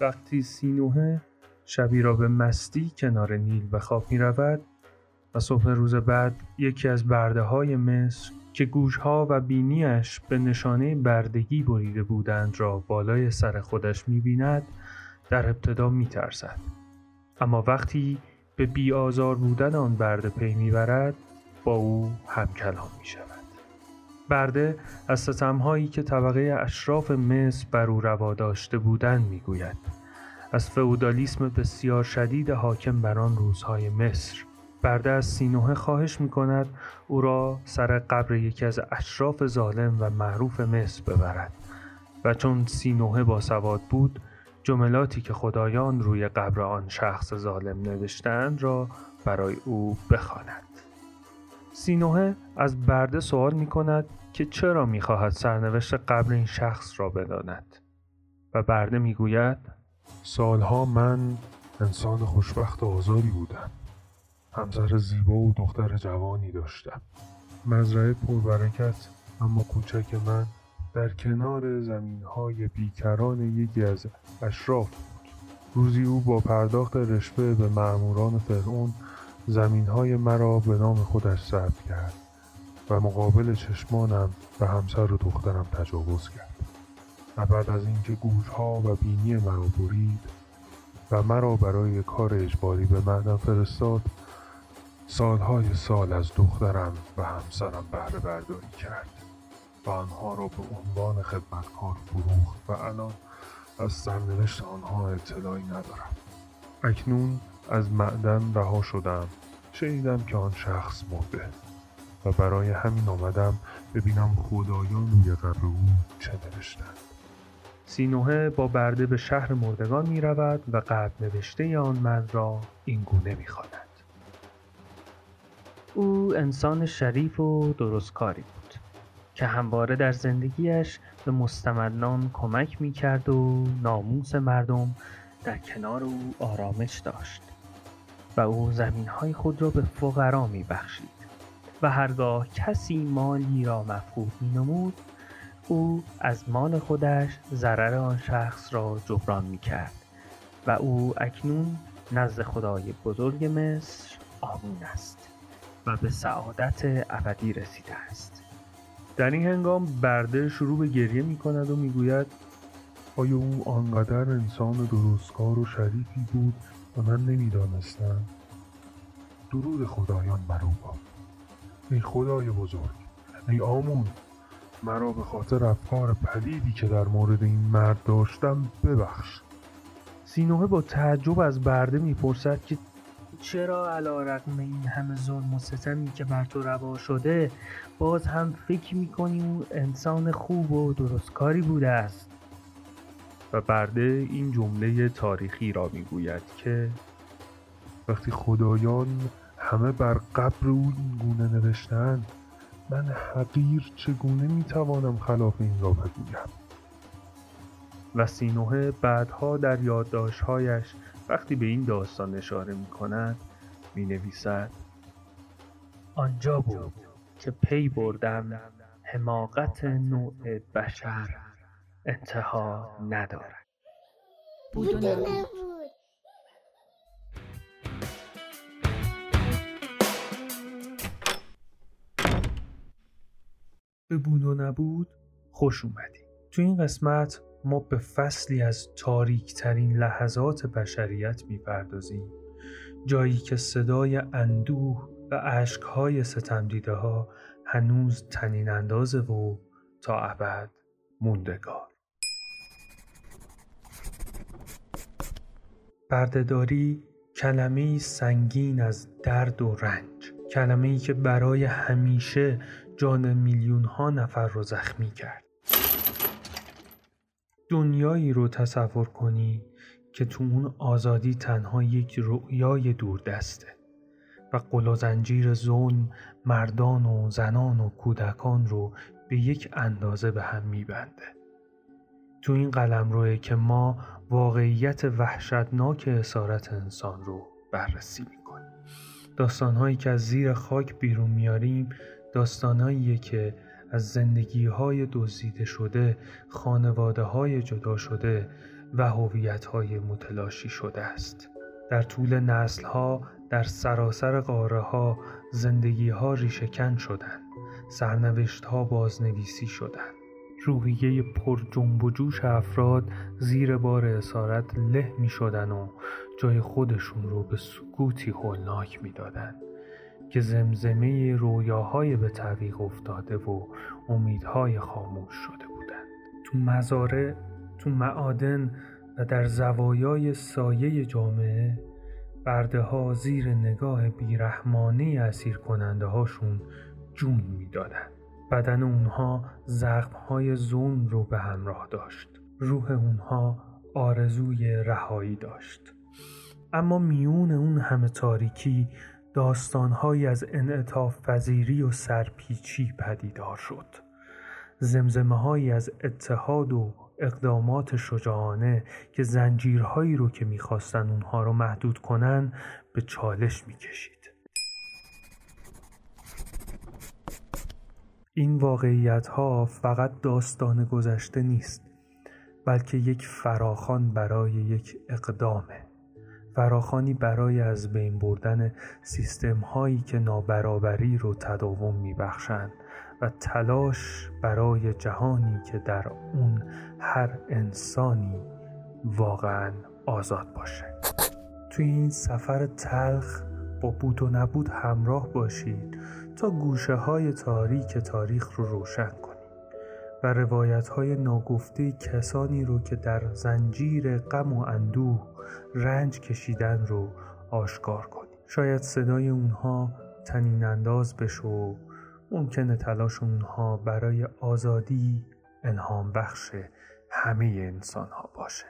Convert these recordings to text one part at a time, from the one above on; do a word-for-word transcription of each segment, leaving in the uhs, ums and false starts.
وقتی سینوه شبی را به مستی کنار نیل به خواب می رود و صبح روز بعد یکی از برده های مصر که گوشها و بینیش به نشانه بردگی بریده بودند را بالای سر خودش می بیند، در ابتدا می ترسد. اما وقتی به بی‌آزار بودن آن برده پی می برد، با او هم کلام می شود. برده از ستم‌هایی که طبقه اشراف مصر بر او روا داشته بودند می گوید. از فئودالیسم بسیار شدید حاکم بر آن روزهای مصر. برده از سینوه خواهش می کند او را سر قبر یکی از اشراف ظالم و معروف مصر ببرد و چون سینوه باسواد بود، جملاتی که خدایان روی قبر آن شخص ظالم نوشتند را برای او بخواند. سینوه از برده سوال می کند که چرا می خواهد سرنوشت قبر این شخص را بداند و برده می گوید سالها من انسان خوشبخت و آزادی بودم. همسر زیبا و دختر جوانی داشتم. مزرعه پربرکت اما کوچک من در کنار زمین‌های بیکران یکی از اشراف بود. روزی او با پرداخت رشوه به مأموران فرعون زمین‌های مرا به نام خودش ثبت کرد و مقابل چشمانم به همسر و دخترم تجاوز کرد. و بعد از اینکه گوش‌ها و بینی مرا برید و مرا برای کار اجباری به معدن فرستاد، سالهای سال از دخترم و همسرم بهره برداری کرد و آنها را به عنوان خدمتکار فروخت و الان از سرنوشت آنها اطلاعی ندارم. اکنون از معدن رها شدم. شنیدم که آن شخص مرده و برای همین آمدم ببینم خدایان روی قبر او چه نوشتند. سینوه با برده به شهر مردگان می رود و قبر نوشته آن مرد را این گونه می خواند. او انسان شریف و درستکاری بود که همواره در زندگیش به مستمدان کمک می‌کرد و ناموس مردم در کنار او آرامش داشت و او زمین‌های خود را به فقرا می‌بخشید و هرگاه کسی مالی را مفقود می‌نمود او از مال خودش ضرر آن شخص را جبران می‌کرد و او اکنون نزد خدای بزرگ مصر آمون است و به سعادت ابدی رسیده است. در این هنگام برده شروع به گریه می کند و می گوید آیا او آنقدر انسان درستکار و شریفی بود و من نمی دانستم؟ درود خدایان بر او باد. ای خدای بزرگ، ای آمون، مرا به خاطر افکار پلیدی که در مورد این مرد داشتم ببخش. سینوه با تعجب از برده می پرسد که چرا علی‌رغم این همه ظلم و ستمی که بر تو روا شده باز هم فکر می‌کنی او انسان خوب و درستکاری بوده است؟ و برده این جمله تاریخی را می‌گوید که وقتی خدایان همه بر قبر او این گونه نوشتند، من حقیر چگونه می‌توانم خلاف این را بگویم؟ و سینوه بعدها در یادداشت‌هایش وقتی به این داستان اشاره می کند می نویسد آنجا بود که پی بردم حماقت نوع بشر انتها ندارد. بود و نبود. به بود و نبود خوش اومدی. تو این قسمت ما به فصلی از تاریک‌ترین لحظات بشریت می‌پردازیم، جایی که صدای اندوه و اشک‌های ستمدیده‌ها هنوز طنین اندازه و تا ابد موندگار. برده‌داری کلمه‌ای سنگین از درد و رنج، کلمه‌ای که برای همیشه جان میلیون‌ها نفر رو زخمی کرد. دنیایی رو تصور کنی که تو اون آزادی تنها یک رؤیای دوردسته و قل و زنجیر ظلم مردان و زنان و کودکان رو به یک اندازه به هم میبنده. تو این قلمروه که ما واقعیت وحشتناک اسارت انسان رو بررسی میکنیم. داستانهایی که از زیر خاک بیرون میاریم داستانهاییه که از زندگی‌های دزدیده شده، خانواده‌های جدا شده و هویت‌های متلاشی شده است. در طول نسل‌ها در سراسر قاره‌ها زندگی‌ها ریشه‌کن شدند، سرنوشت‌ها بازنویسی شدند. روحیه پر جنب و جوش افراد زیر بار اسارت له می شدن و جای خودشون رو به سکوتی هولناک می دادن که زمزمه رویاهای به تعویق افتاده و امیدهای خاموش شده بودند. تو مزارع، تو معادن و در زوایای سایه جامعه، برده ها زیر نگاه بیرحمانه اسیر کننده هاشون جون می دادن. بدن اونها زخم‌های ظلم رو به همراه داشت. روح اونها آرزوی رهایی داشت. اما میون اون همه تاریکی داستان‌هایی از انعطاف پذیری و سرپیچی پدیدار شد. زمزمه‌هایی از اتحاد و اقدامات شجاعانه که زنجیرهایی رو که می‌خواستن اونها رو محدود کنن به چالش می‌کشید. این واقعیت‌ها فقط داستان گذشته نیست، بلکه یک فراخوان برای یک اقدامه، فراخوانی برای از بین بردن سیستم‌هایی که نابرابری رو تداوم می‌بخشند و تلاش برای جهانی که در اون هر انسانی واقعاً آزاد باشه. توی این سفر تلخ با بود و نبود همراه باشید تا گوشه های تاریک تاریخ رو روشن کنید و روایت های ناگفته کسانی رو که در زنجیر غم و اندوه رنج کشیدن رو آشکار کنید. شاید صدای اونها طنین انداز بشه و ممکنه تلاش اونها برای آزادی الهام بخش همه انسان ها باشه.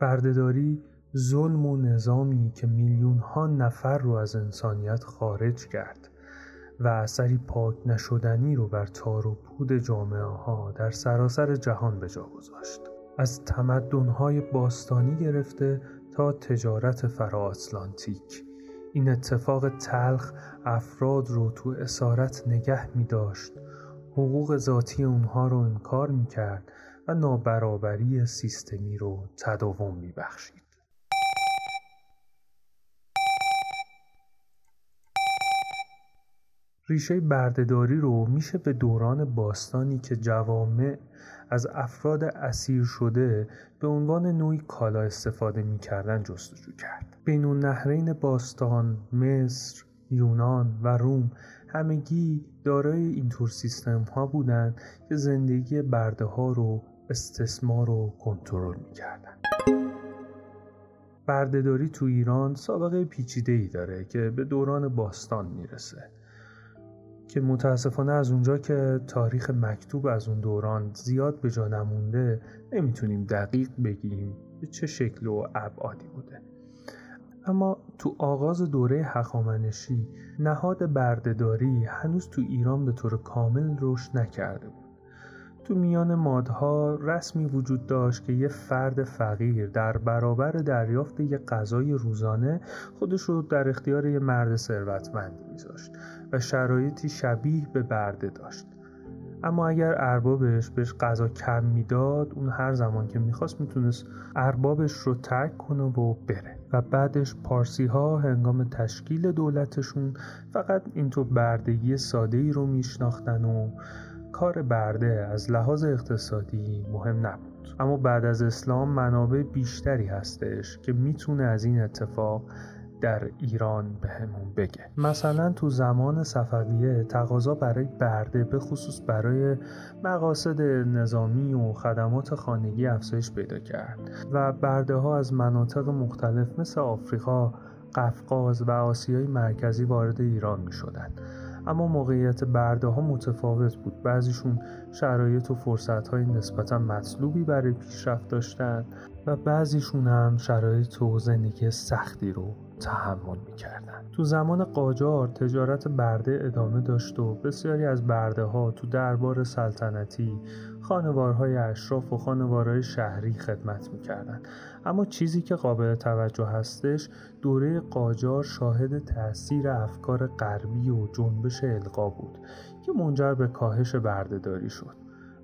برده‌داری ظلم و نظامی که میلیون ها نفر رو از انسانیت خارج کرد و اثری پاک نشدنی رو بر تار و پود جامعه ها در سراسر جهان به جا گذاشت. از تمدن های باستانی گرفته تا تجارت فراتلانتیک، این اتفاق تلخ افراد رو تو اسارت نگه می داشت، حقوق ذاتی اونها رو انکار می کرد و نابرابری سیستمی رو تداوم می بخشید. ریشه برده‌داری رو میشه به دوران باستانی که جوامع از افراد اسیر شده به عنوان نوعی کالا استفاده میکردن جستجو کرد. بین‌النهرین باستان، مصر، یونان و روم همگی دارای اینطور سیستم ها بودن که زندگی برده ها رو استثمار و کنترل میکردن. برده‌داری تو ایران سابقه پیچیده‌ای داره که به دوران باستان میرسه که متاسفانه از اونجا که تاریخ مکتوب از اون دوران زیاد به جا نمونده نمیتونیم دقیق بگیم به چه شکل و ابعادی بوده. اما تو آغاز دوره هخامنشی نهاد برده‌داری هنوز تو ایران به طور کامل رشد نکرده بود. تو میان مادها رسمی وجود داشت که یه فرد فقیر در برابر دریافت یه غذای روزانه خودش رو در اختیار یه مرد ثروتمند می‌ذاشت و شرایطی شبیه به برده داشت. اما اگر اربابش بهش غذا کم میداد، اون هر زمان که میخواست میتونست اربابش رو ترک کنه و بره. و بعدش پارسی ها هنگام تشکیل دولتشون فقط این تو بردگی ساده‌ای رو میشناختن و کار برده از لحاظ اقتصادی مهم نبود. اما بعد از اسلام منابع بیشتری هستش که میتونه از این اتفاق در ایران به همون بگه. مثلا تو زمان صفویه تقاضا برای برده به خصوص برای مقاصد نظامی و خدمات خانگی افزایش پیدا کرد و برده ها از مناطق مختلف مثل آفریقا، قفقاز و آسیای مرکزی وارد ایران می شدن. اما موقعیت برده ها متفاوت بود. بعضیشون شرایط و فرصت های نسبتا مطلوبی برای پیشرفت داشتن و بعضیشون هم شرایط و زندگی سختی رو تحمل می‌کردن. تو زمان قاجار تجارت برده ادامه داشت و بسیاری از برده‌ها تو دربار سلطنتی، خانوارهای اشراف و خانوارهای شهری خدمت می‌کردن. اما چیزی که قابل توجه هستش، دوره قاجار شاهد تأثیر افکار غربی و جنبش القا بود که منجر به کاهش برده‌داری شد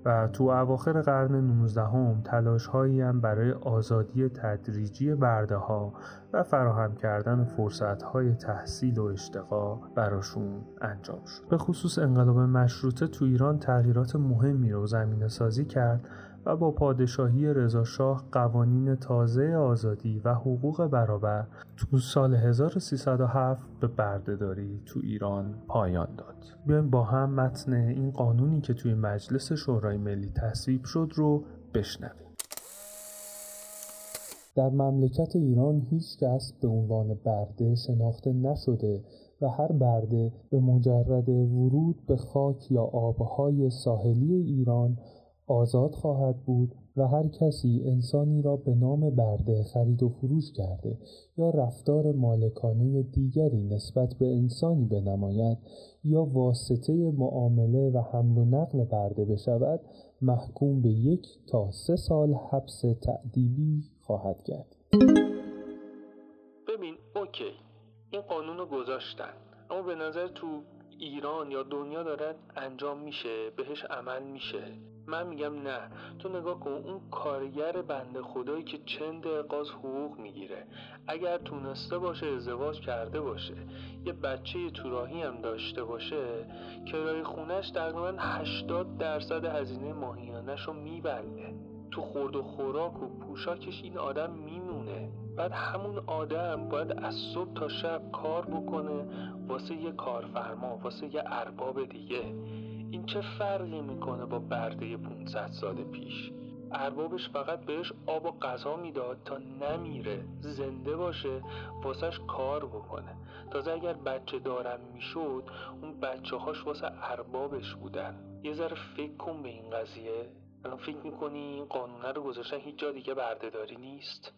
و تو اواخر قرن نوزدهم تلاش‌هایی هم برای آزادی تدریجی برده‌ها و فراهم کردن فرصت‌های تحصیل و اشتغال براشون انجام شد. به خصوص انقلاب مشروطه تو ایران تغییرات مهمی رو زمینه‌سازی کرد و با پادشاهی رضاشاه قوانین تازه آزادی و حقوق برابر تو سال هزار و سیصد و هفت به بردهداری تو ایران پایان داد. بیایم با هم متن این قانونی که توی مجلس شورای ملی تصویب شد رو بشنویم. در مملکت ایران هیچ کس به عنوان برده شناخته نشده و هر برده به مجرد ورود به خاک یا آبهای ساحلی ایران آزاد خواهد بود و هر کسی انسانی را به نام برده خرید و فروش کرده یا رفتار مالکانه دیگری نسبت به انسانی بنماید یا واسطه معامله و حمل و نقل برده بشود محکوم به یک تا سه سال حبس تعدیبی خواهد گردید. ببین اوکی این قانون رو گذاشتن اما به نظر تو ایران یا دنیا داره انجام میشه، بهش عمل میشه؟ من میگم نه. تو نگاه کن اون کارگر بنده خدایی که چند قاض حقوق میگیره اگر تونسته باشه ازدواج کرده باشه یه بچه توراهی هم داشته باشه کرای خونش تقریبا هشتاد درصد هزینه ماهیانش رو میبنده. تو خورد و خوراک و پوشاکش این آدم میمونه. بعد همون آدم باید از صبح تا شب کار بکنه واسه یه کارفرما، واسه یه ارباب دیگه. این چه فرقی میکنه با برده پانصد سال پیش؟ اربابش فقط بهش آب و غذا میداد تا نمیره، زنده باشه، واسش کار بکنه. تازه اگر بچه دارم میشد اون بچه هاش واسه اربابش بودن. یه ذره فکر کن به این قضیه. الان فکر میکنی این قانونه رو گذاشتن هیچ جا دیگه برده داری نیست؟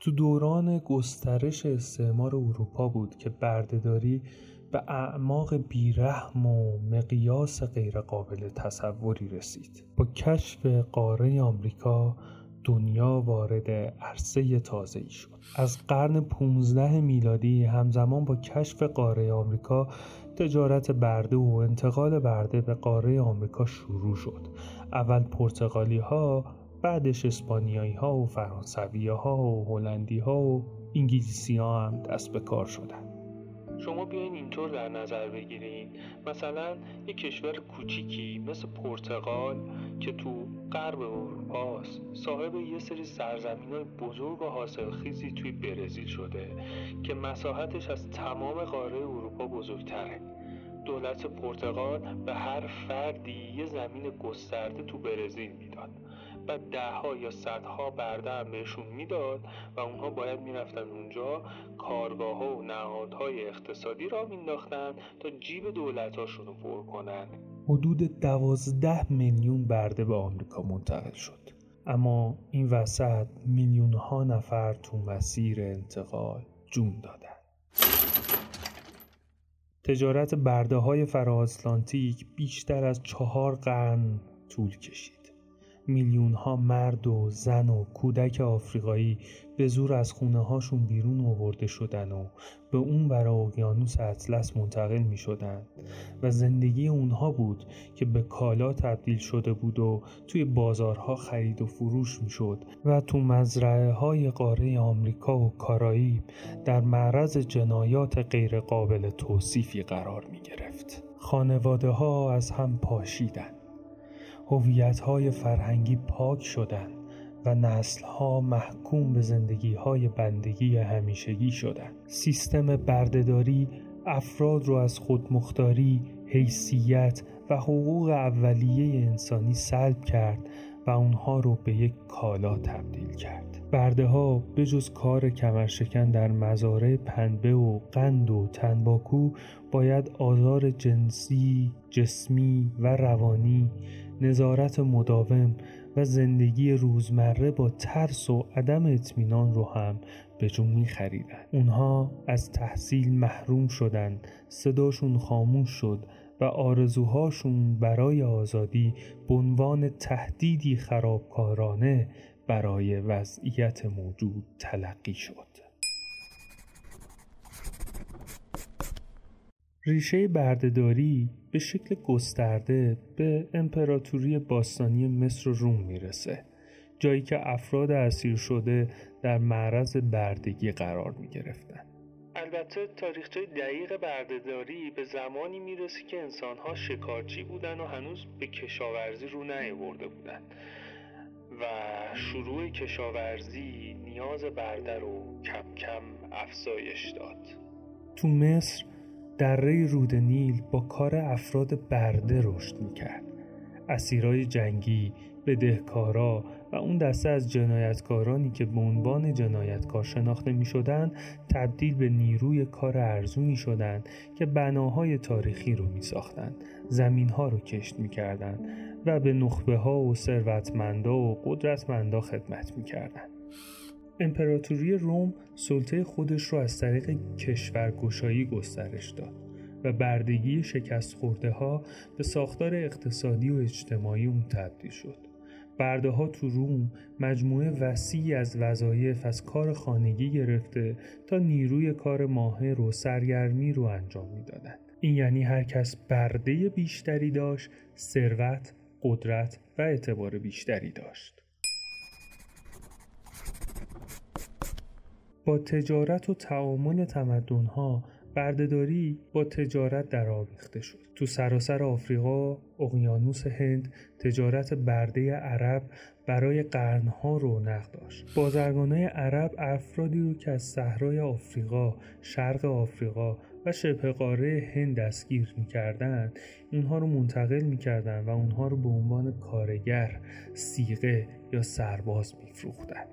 تو دوران گسترش استعمار اروپا بود که بردهداری به اعماق بیرحم و مقیاس غیرقابل تصوری رسید. با کشف قاره آمریکا دنیا وارد عرصه تازه‌ای شد. از قرن پانزده میلادی همزمان با کشف قاره آمریکا تجارت برده و انتقال برده به قاره آمریکا شروع شد. اول پرتغالی‌ها، بعدش اسپانیایی ها و فرانسوی ها و هلندی ها و انگلیسی ها هم دست به کار شدن. شما بیاین اینطور در نظر بگیرید مثلا یک کشور کوچیکی مثل پرتغال که تو غرب اروپاست صاحب یه سری سرزمین‌های بزرگ و حاصلخیزی توی برزیل شده که مساحتش از تمام قاره اروپا بزرگتره. دولت پرتغال به هر فردی یه زمین گسترده تو برزیل میداد و ده ها یا صدها برده هم بهشون میداد و اونها باید میرفتن اونجا کارگاه ها و نهادهای اقتصادی را مینداختن تا جیب دولت هاشون رو پر کنن. حدود دوازده میلیون برده به آمریکا منتقل شد اما این وسط میلیون ها نفر تو مسیر انتقال جون دادن. تجارت برده های فراتلانتیک بیشتر از چهار قرن طول کشید. میلیون ها مرد و زن و کودک آفریقایی به زور از خونه هاشون بیرون آورده شدن و به اون برای اقیانوس اطلس منتقل می شدن و زندگی اونها بود که به کالا تبدیل شده بود و توی بازارها خرید و فروش می شد و تو مزرعه های قاره آمریکا و کارائیب در معرض جنایات غیر قابل توصیفی قرار می گرفت. خانواده ها از هم پاشیدند. هویت‌های فرهنگی پاک شدند و نسل‌ها محکوم به زندگی‌های بندگی همیشگی شدند. سیستم بردهداری افراد را از خودمختاری، حیثیت و حقوق اولیه انسانی سلب کرد و اونها رو به یک کالا تبدیل کرد. برده‌ها به جز کار کمرشکن در مزارع پنبه و قند و تنباکو باید آزار جنسی، جسمی و روانی، نظارت مداوم و زندگی روزمره با ترس و عدم اطمینان رو هم به جون می‌خریدن. اونها از تحصیل محروم شدن، صداشون خاموش شد و آرزوهاشون برای آزادی به عنوان تهدیدی خرابکارانه برای وضعیت موجود تلقی شد. ریشه بردهداری به شکل گسترده به امپراتوری باستانی مصر و روم میرسه، جایی که افراد اسیر شده در معرض بردگی قرار میگرفتن. البته تاریخچه دقیق بردهداری به زمانی میرسه که انسانها شکارچی بودن و هنوز به کشاورزی رو نیاورده بودن و شروع کشاورزی نیاز برده رو کم کم افزایش داد. تو مصر دره رود نیل با کار افراد برده رشد میکرد. اسیرای جنگی، بدهکارا و اون دسته از جنایتکارانی که به عنوان جنایتکار شناخته میشدند تبدیل به نیروی کار ارزونی شدند که بناهای تاریخی رو میساختند، زمینها رو کشت میکردند و به نخبه ها و ثروتمندا و قدرتمندا خدمت میکردند. امپراتوری روم سلطه خودش رو از طریق کشورگشایی گسترش داد و بردگی شکست خورده ها به ساختار اقتصادی و اجتماعی اون تبدیل شد. برده ها تو روم مجموعه وسیعی از وظایف از کار خانگی گرفته تا نیروی کار ماهر و سرگرمی رو انجام میدادند. این یعنی هر کس برده بیشتری داشت، ثروت، قدرت و اعتبار بیشتری داشت. با تجارت و تعامل تمدن‌ها بردهداری با تجارت درآمیخته شد. تو سراسر آفریقا، اقیانوس هند، تجارت برده عرب برای قرنها رونق داشت. بازرگانای عرب افرادی رو که از صحرای آفریقا، شرق آفریقا و شبه قاره هند دستگیر می‌کردند، اونها رو منتقل می‌کردند و اونها رو به عنوان کارگر، سیغه یا سرباز می‌فروختند.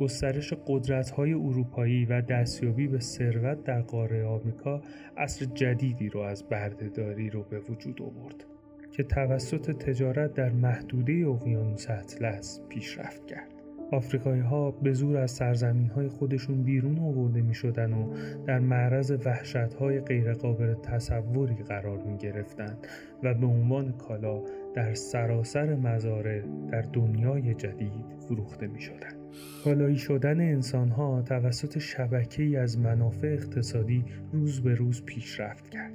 گسترش قدرت‌های اروپایی و دستیابی به ثروت در قاره آمریکا عصر جدیدی رو از بردهداری رو به وجود آورد که توسط تجارت در محدوده اقیانوس اطلس پیشرفت کرد. آفریقایی‌ها به زور از سرزمین‌های خودشون بیرون آورده می‌شدن و در معرض وحشت‌های غیرقابل تصوری قرار می‌گرفتند و به عنوان کالا در سراسر مزارع در دنیای جدید فروخته می‌شدند. کالایی شدن انسان‌ها توسط شبکه‌ای از منافع اقتصادی روز به روز پیشرفت کرد.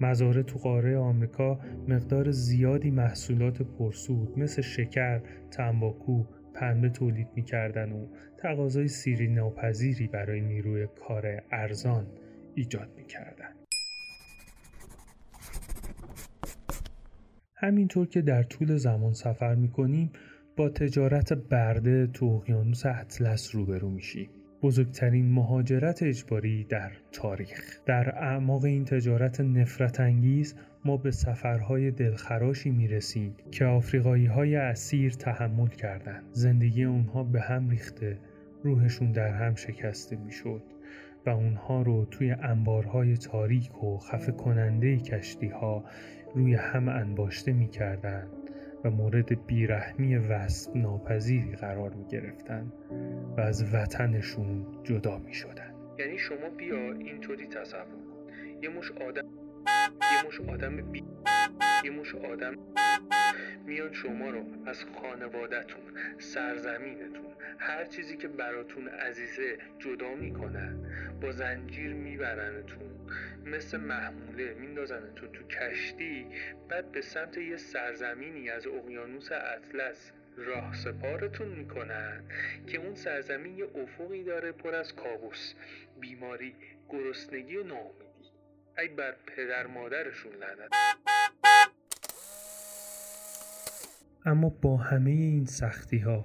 مزارع تو قاره آمریکا مقدار زیادی محصولات پرسود مثل شکر، تنباکو، پنبه تولید می‌کردن و تقاضای سیریناپذیری برای نیروی کار ارزان ایجاد می‌کردن. همینطور که در طول زمان سفر می‌کنیم با تجارت برده تو اقیانوس اطلس روبرو میشیم. بزرگترین مهاجرت اجباری در تاریخ. در اعماق این تجارت نفرت انگیز ما به سفرهای دلخراشی میرسیم که آفریقایی‌های اسیر تحمل کردند. زندگی اونها به هم ریخته، روحشون در هم شکسته میشد و اونها رو توی انبارهای تاریک و خفه کننده کشتی‌ها روی هم انباشته می‌کردند و مورد بیرحمی وصف ناپذیری قرار می گرفتن و از وطنشون جدا می شدن. یعنی شما بیا اینطوری تصور کن، یه مش آدم یه مش آدم بی... یه مش آدم میان شما رو از خانوادتون، سرزمینتون، هر چیزی که براتون عزیزه جدا می کنن، با زنجیر می برنتون مثل محموله، میندازنتون تو کشتی، بعد به سمت یه سرزمینی از اقیانوس اطلس راه سپارتون میکنن که اون سرزمین یه افقی داره پر از کابوس، بیماری، گرسنگی و ناامیدی. ای بر پدر مادرشون لعنت. اما با همه این سختی ها،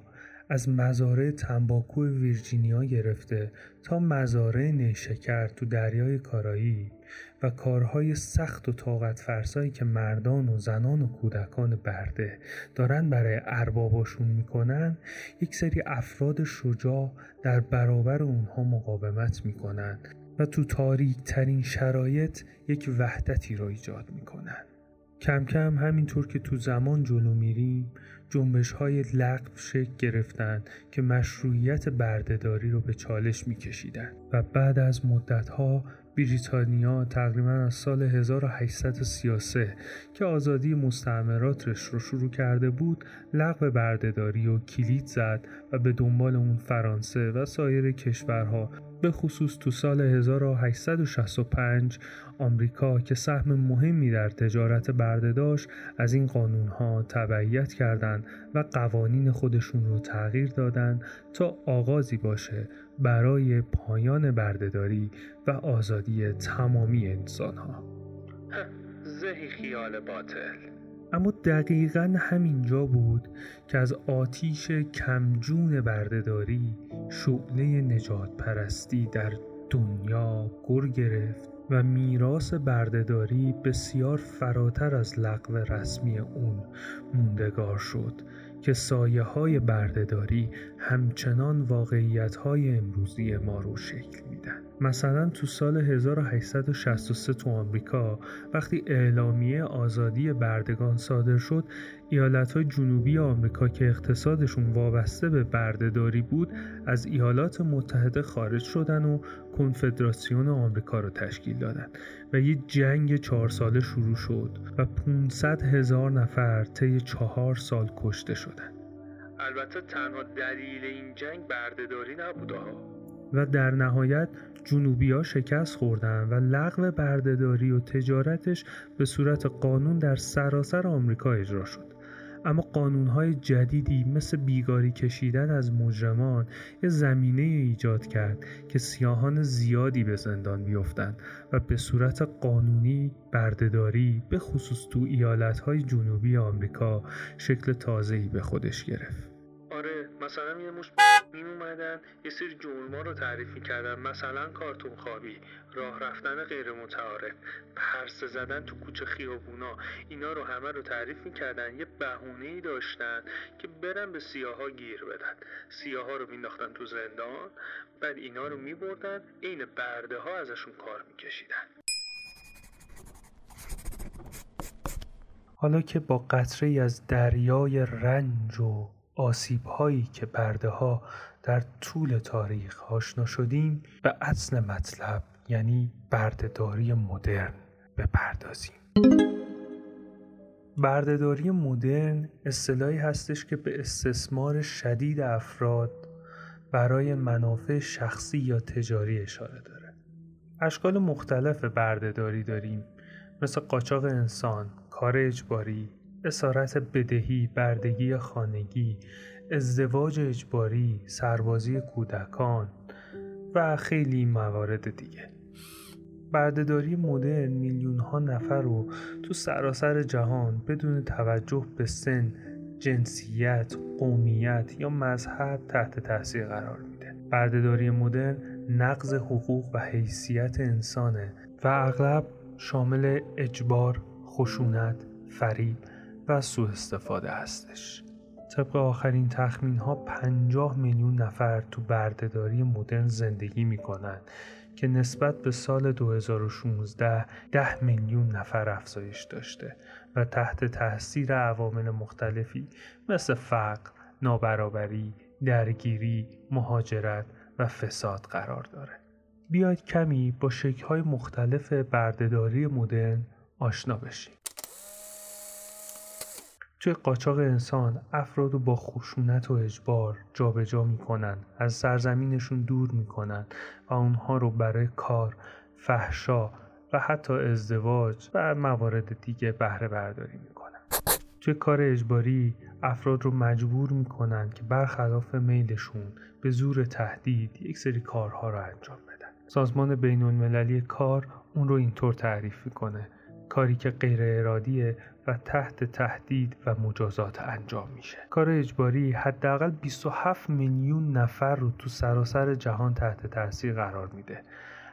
از مزارع تنباکو ویرجینیا گرفته تا مزارع نیشکر تو دریای کارایی و کارهای سخت و طاقت فرسایی که مردان و زنان و کودکان برده دارن برای ارباباشون میکنن، یک سری افراد شجاع در برابر اونها مقاومت میکنن و تو تاریک ترین شرایط یک وحدتی را ایجاد میکنن. کم کم همینطور که تو زمان جلو میریم، جنبش‌های لغو شکل گرفتن که مشروعیت بردهداری رو به چالش می‌کشیدن و بعد از مدت‌ها بریتانیا تقریبا از سال هزار و هشتصد و سی و سه که آزادی مستعمراتش رو شروع کرده بود، لغو بردهداری و کلید زد و به دنبال اون فرانسه و سایر کشورها، به خصوص تو سال هزار و هشتصد و شصت و پنج آمریکا که سهم مهمی در تجارت برده داشت، از این قانونها تبعیت کردند و قوانین خودشون رو تغییر دادن تا آغازی باشه برای پایان بردهداری و آزادی تمامی انسانها. زهی خیال باطل. اما دقیقاً همینجا بود که از آتیش کمجون بردهداری شعله نجات پرستی در دنیا گر گرفت و میراث بردهداری بسیار فراتر از لغو رسمی اون موندگار شد که سایه‌های بردهداری همچنان واقعیت‌های امروزی ما رو شکل میدن. مثلا تو سال هزار و هشتصد و شصت و سه تو آمریکا وقتی اعلامیه آزادی بردگان صادر شد، ایالت‌های جنوبی آمریکا که اقتصادشون وابسته به بردهداری بود از ایالات متحده خارج شدن و کنفدراسیون آمریکا رو تشکیل دادن و یه جنگ چهار ساله شروع شد و پانصد هزار نفر طی چهار سال کشته شدن. البته تنها دلیل این جنگ بردهداری نبود و در نهایت جنوبی‌ها شکست خوردن و لغو بردهداری و تجارتش به صورت قانون در سراسر آمریکا اجرا شد. اما قانون‌های جدیدی مثل بیگاری کشیدن از مجرمان یه زمینه ایجاد کرد که سیاهان زیادی به زندان بیفتند و به صورت قانونی بردهداری به خصوص تو ایالت‌های جنوبی آمریکا شکل تازه‌ای به خودش گرفت. آره، مثلا یه مش این اومدن یه سری جرما رو تعریف می‌کردن، مثلا کارتون خوابی، راه رفتن غیر متعارف، پرسه زدن تو کوچه خیابونا، اینا رو همه رو تعریف می‌کردن. یه بهونه‌ای داشتن که برن به سیاها گیر بدن. سیاها رو مینداختن تو زندان، بعد اینا رو می‌بردن، عین برده‌ها ازشون کار می‌کشیدن. حالا که با قطره‌ای از دریای رنج و آسیب‌هایی که برده‌ها در طول تاریخ آشنا شدیم، به اصل مطلب یعنی برده‌داری مدرن بپردازیم. برده‌داری مدرن اصطلاحی هستش که به استثمار شدید افراد برای منافع شخصی یا تجاری اشاره داره. اشکال مختلف برده‌داری داریم، مثل قاچاق انسان، کار اجباری، اسارت بدهی، بردگی خانگی، ازدواج اجباری، سربازی کودکان و خیلی موارد دیگه. بردهداری مدرن میلیون ها نفر رو تو سراسر جهان بدون توجه به سن، جنسیت، قومیت یا مذهب تحت تاثیر قرار میده. بردهداری مدرن نقض حقوق و حیثیت انسانه و اغلب شامل اجبار، خشونت، فریب و سوء استفاده هستش. طبق آخرین تخمین ها پنجاه میلیون نفر تو بردهداری مدرن زندگی می کنن که نسبت به سال دو هزار و شانزده ده میلیون نفر افزایش داشته و تحت تاثیر عوامل مختلفی مثل فقر، نابرابری، درگیری، مهاجرت و فساد قرار داره. بیاید کمی با شکل های مختلف بردهداری مدرن آشنا بشیم. توی قاچاق انسان افراد رو با خشونت و اجبار جابجا میکنن، از سرزمینشون دور میکنن و اونها رو برای کار، فحشا و حتی ازدواج و موارد دیگه بهره برداری میکنن. توی کار اجباری افراد رو مجبور میکنن که برخلاف میلشون به زور تهدید یک سری کارها رو انجام بدن. سازمان بین المللی کار اون رو اینطور تعریف میکنه: کاری که غیر ارادیه و تحت تهدید و مجازات انجام میشه. کار اجباری حداقل بیست و هفت میلیون نفر رو تو سراسر جهان تحت تاثیر قرار میده.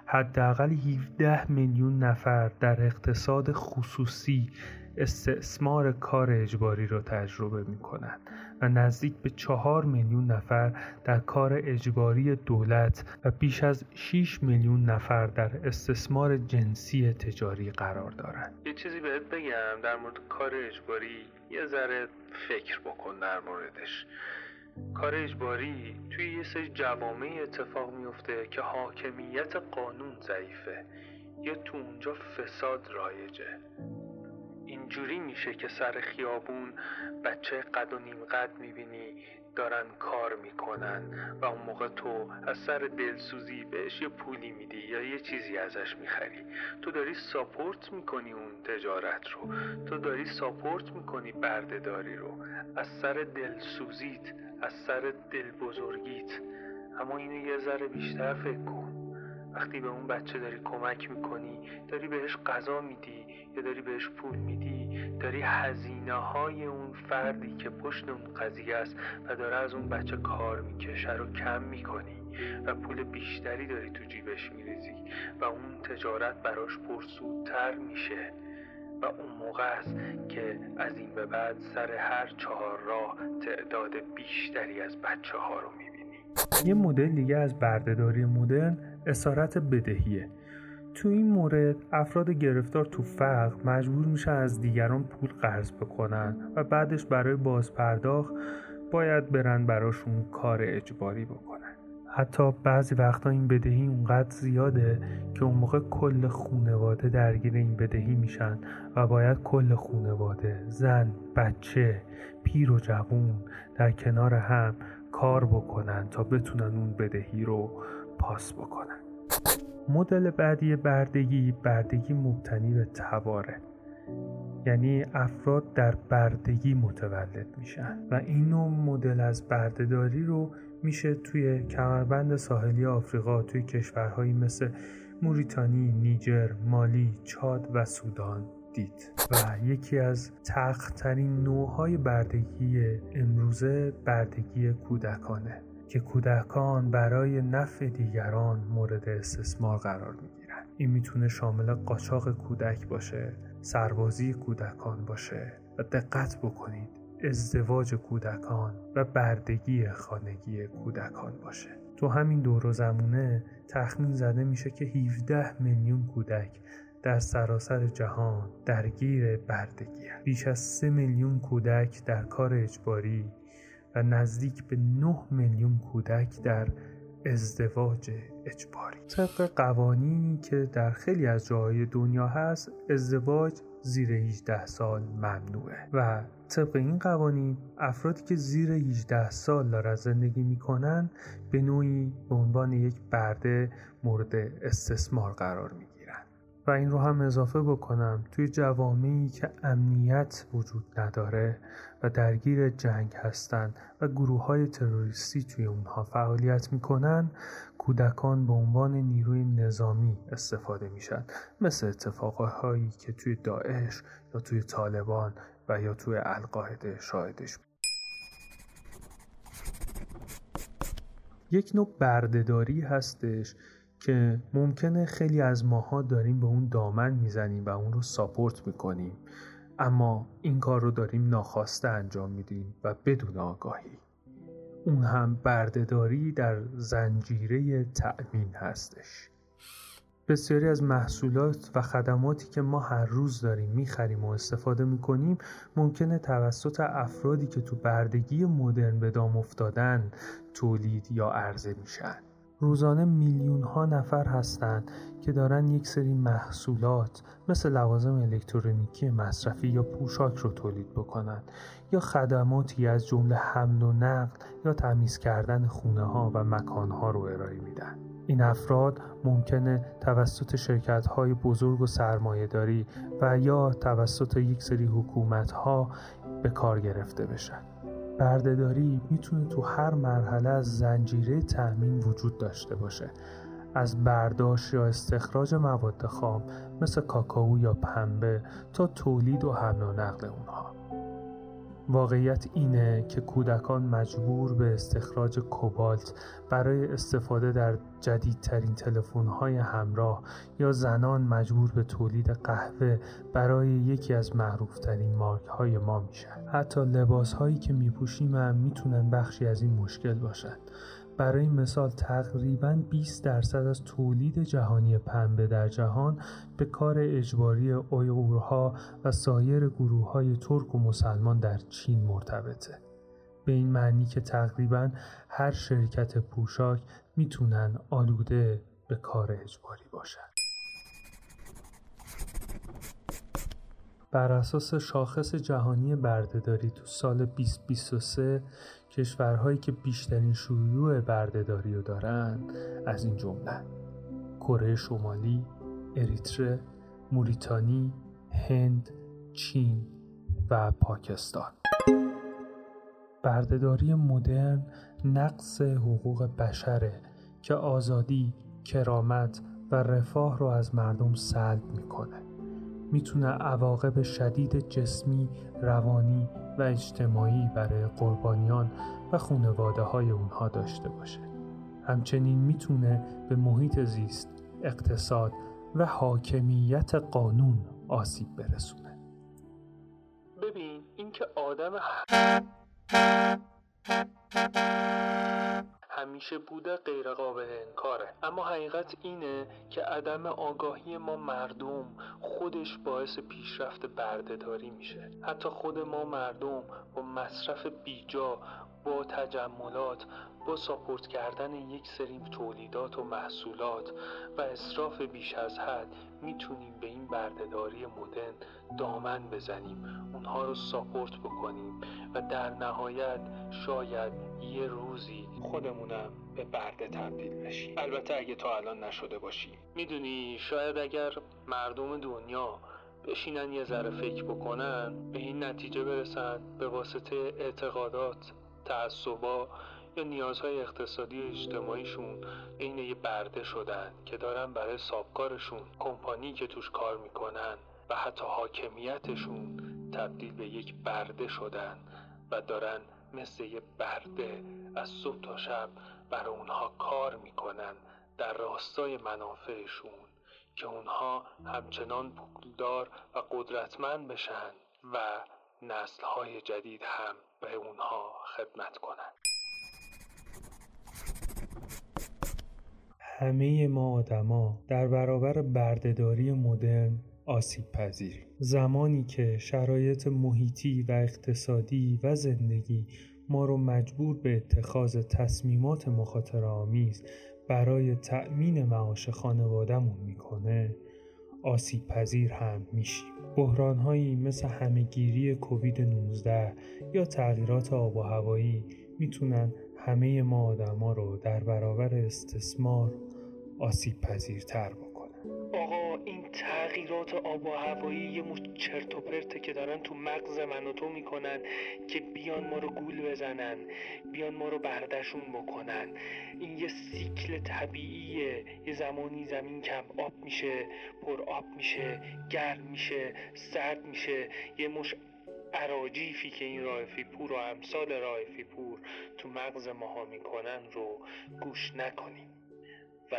حداقل هفده میلیون نفر در اقتصاد خصوصی استثمار کار اجباری رو تجربه میکنن و نزدیک به چهار میلیون نفر در کار اجباری دولت و بیش از شش میلیون نفر در استثمار جنسی تجاری قرار دارن. یه چیزی بهت بگم در مورد کار اجباری، یه ذره فکر بکن در موردش. کار اجباری توی یه سری جوامع اتفاق میفته که حاکمیت قانون ضعیفه یا تو اونجا فساد رایجه. اینجوری میشه که سر خیابون بچه قد و نیم قد میبینی دارن کار میکنن و اون موقع تو از سر دلسوزی بهش یه پولی میدی یا یه چیزی ازش میخری. تو داری ساپورت میکنی اون تجارت رو، تو داری ساپورت میکنی برده‌داری رو از سر دلسوزیت، از سر دلبزرگیت. اما اینو یه ذره بیشتر فکر کن، وقتی به اون بچه داری کمک میکنی، داری بهش غذا میدی یا داری بهش پول میدی، داری هزینه های اون فردی که پشت اون قضیه است و داره از اون بچه کار میکشه رو کم میکنی و پول بیشتری داری تو جیبش میریزی و اون تجارت براش پرسودتر میشه. و اون موقع است که از این به بعد سر هر چهار راه تعداد بیشتری از بچه ها رو میبینی. یه مدل دیگه از برده‌داری مدرن اسارت بدهیه. تو این مورد افراد گرفتار تو فقر مجبور میشن از دیگران پول قرض بکنن و بعدش برای بازپرداخت باید برن براشون کار اجباری بکنن. حتی بعضی وقتا این بدهی اونقدر زیاده که اون موقع کل خانواده درگیر این بدهی میشن و باید کل خانواده، زن، بچه، پیر و جوون، در کنار هم کار بکنن تا بتونن اون بدهی رو پاس بکنن. مدل بعدی بردگی، بردگی مبتنی به تباره، یعنی افراد در بردگی متولد میشن و این نوع مدل از برده‌داری رو میشه توی کمربند ساحلی آفریقا توی کشورهایی مثل موریتانی، نیجر، مالی، چاد و سودان دید. و یکی از تلخترین نوعهای بردگی امروزه بردگی کودکانه که کودکان برای نفع دیگران مورد استثمار قرار میگیرن. این میتونه شامل قاچاق کودک باشه، سربازی کودکان باشه و دقت بکنید ازدواج کودکان و بردگی خانگی کودکان باشه. تو همین دور و زمونه تخمین زده میشه که هفده میلیون کودک در سراسر جهان درگیر بردگی هست. بیش از سه میلیون کودک در کار اجباری و نزدیک به نه میلیون کودک در ازدواج اجباری. طبق قوانینی که در خیلی از جاهای دنیا هست، ازدواج زیر هجده سال ممنوعه و طبق این قوانین افرادی که زیر هجده سال دارن زندگی میکنن به نوعی به عنوان یک برده مورد استثمار قرار میگیرن. و این رو هم اضافه بکنم، توی جوامعی که امنیت وجود نداره و درگیر جنگ هستن و گروه‌های تروریستی توی اونها فعالیت میکنن، کودکان به عنوان نیروی نظامی استفاده میشن، مثل اتفاقهایی که توی داعش یا توی طالبان و یا توی القاعده شاهدش. یک نوع برده‌داری هستش که ممکنه خیلی از ماها داریم به اون دامن میزنیم و اون رو ساپورت میکنیم، اما این کار رو داریم ناخواسته انجام میدیم و بدون آگاهی. اون هم برده‌داری در زنجیره تأمین هستش. بسیاری از محصولات و خدماتی که ما هر روز داریم میخریم و استفاده میکنیم ممکنه توسط افرادی که تو بردگی مدرن به دام افتادن تولید یا عرضه میشن. روزانه میلیون ها نفر هستند که دارن یک سری محصولات مثل لوازم الکترونیکی مصرفی یا پوشاک رو تولید بکنن یا خدماتی از جمله حمل و نقل یا تمیز کردن خونه ها و مکان ها رو ارائه میدن. این افراد ممکنه توسط شرکت های بزرگ و سرمایه داری و یا توسط یک سری حکومت ها به کار گرفته بشن. برده‌داری میتونه تو هر مرحله از زنجیره تأمین وجود داشته باشه، از برداشت یا استخراج مواد خام مثل کاکائو یا پنبه تا تولید و حمل و نقل اونها. واقعیت اینه که کودکان مجبور به استخراج کوبالت برای استفاده در جدیدترین تلفن‌های همراه یا زنان مجبور به تولید قهوه برای یکی از معروفترین مارک‌های ما میشن. حتی لباس‌هایی که میپوشیم هم میتونن بخشی از این مشکل باشن. برای مثال تقریباً بیست درصد از تولید جهانی پنبه در جهان به کار اجباری اویغورها و سایر گروه‌های ترک و مسلمان در چین مرتبطه به این معنی که تقریباً هر شرکت پوشاک میتونن آلوده به کار اجباری باشن. بر اساس شاخص جهانی بردهداری تو سال بیست بیست و سه، کشورهایی که بیشترین شیوع بردهداری رو دارن از این جمله: کره شمالی، اریتره، موریتانی، هند، چین و پاکستان. بردهداری مدرن نقض حقوق بشره که آزادی، کرامت و رفاه رو از مردم سلب میکنه. میتونه عواقب شدید جسمی، روانی و اجتماعی برای قربانیان و خانواده های اونها داشته باشه. همچنین میتونه به محیط زیست، اقتصاد و حاکمیت قانون آسیب برسونه. ببین این که آدم همیشه بوده غیر قابل انکاره، اما حقیقت اینه که عدم آگاهی ما مردم خودش باعث پیشرفت بردهداری میشه. حتی خود ما مردم با مصرف بیجا، با تجملات، با ساپورت کردن یک سری تولیدات و محصولات و اسراف بیش از حد میتونیم به این بردهداری مدرن دامن بزنیم، اونها رو ساپورت بکنیم و در نهایت شاید یه روزی خودمونم به برده تبدیل بشیم. البته اگه تا الان نشده باشیم. میدونی شاید اگر مردم دنیا بشینن یه ذره فکر بکنن به این نتیجه برسن به واسطه اعتقادات، تعصبا یا نیازهای اقتصادی و اجتماعیشون عین یه برده شدن که دارن برای سابکارشون، کمپانی که توش کار میکنن و حتی حاکمیتشون تبدیل به یک برده شدن و دارن مثل یه برده از صبح تا شب برای اونها کار میکنن در راستای منافعشون که اونها همچنان پولدار و قدرتمند بشن و نسل‌های جدید هم به اونها خدمت کنن. همه ما آدما در برابر بردهداری مدرن آسیب پذیریم. زمانی که شرایط محیطی و اقتصادی و زندگی ما رو مجبور به اتخاذ تصمیمات مخاطره‌آمیز برای تأمین معاش خانواده‌مون میکنه، آسیب پذیر هم میشیم. بحران‌هایی مثل همه‌گیری کووید نوزده یا تغییرات آب و هوایی میتونن همه ما آدما رو در برابر استثمار آسیب پذیرتر بکنن. آقا این تغییرات آب و هوایی یه مشت چرت و پرته که دارن تو مغز من و تو میکنن که بیان ما رو گول بزنن، بیان ما رو بردشون بکنن. این یه سیکل طبیعیه. یه زمانی زمین کم آب میشه، پر آب میشه، گرم میشه، سرد میشه. یه مشت اراجیفی که این رایفی پور و امثال رایفی پور تو مغز ماها میکنن رو گوش نکنیم و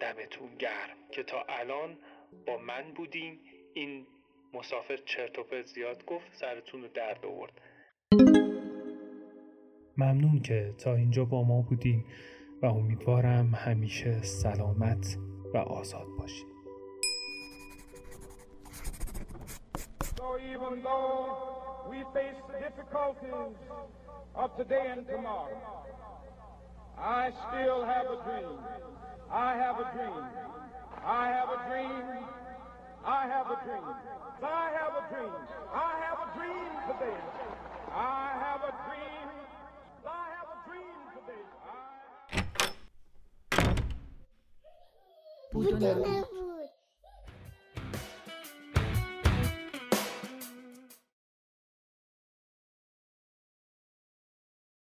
دمتون گرم که تا الان با من بودین. این مسافر چرت و پرت زیاد گفت، سرتون رو درد آورد. ممنون که تا اینجا با ما بودین و امیدوارم همیشه سلامت و آزاد باشین. We face the difficulties of today and tomorrow. I still have a dream. I have a dream. I have a dream. I have a dream. I have a dream. I have a dream today. I have a dream. I have a dream today. I